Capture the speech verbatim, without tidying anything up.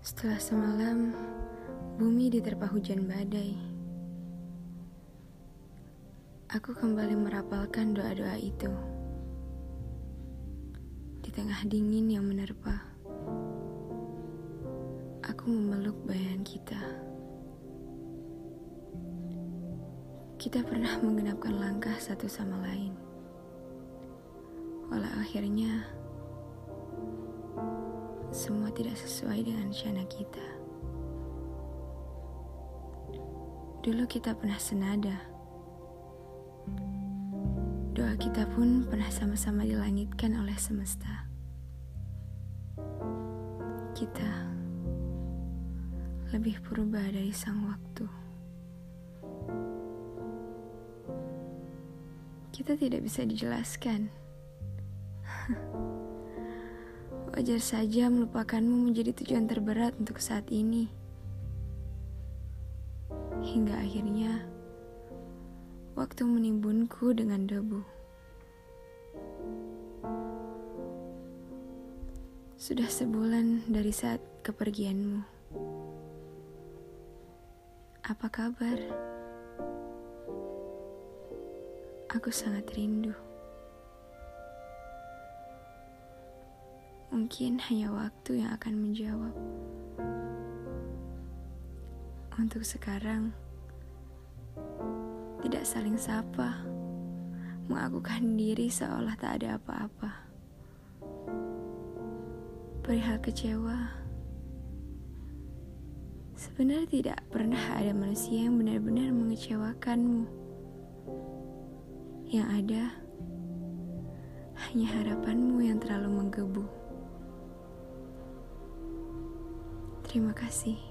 Setelah semalam, bumi diterpa hujan badai. Aku kembali merapalkan doa-doa itu. Di tengah dingin yang menerpa, aku memeluk bayangan kita. Kita pernah menggenapkan langkah satu sama lain. Walau akhirnya semua tidak sesuai dengan rencana kita. Dulu kita pernah senada. Doa kita pun pernah sama-sama dilangitkan oleh semesta. Kita lebih purba dari sang waktu. Kita tidak bisa dijelaskan. Wajar saja melupakanmu menjadi tujuan terberat untuk saat ini. Hingga akhirnya waktu menimbunku dengan debu. Sudah sebulan dari saat kepergianmu. Apa kabar? Aku sangat rindu. Mungkin hanya waktu yang akan menjawab. Untuk sekarang, tidak saling sapa, mengakukan diri seolah tak ada apa-apa. Perihal kecewa, sebenarnya tidak pernah ada manusia yang benar-benar mengecewakanmu. Yang ada, hanya harapanmu yang terlalu menggebu. Terima kasih.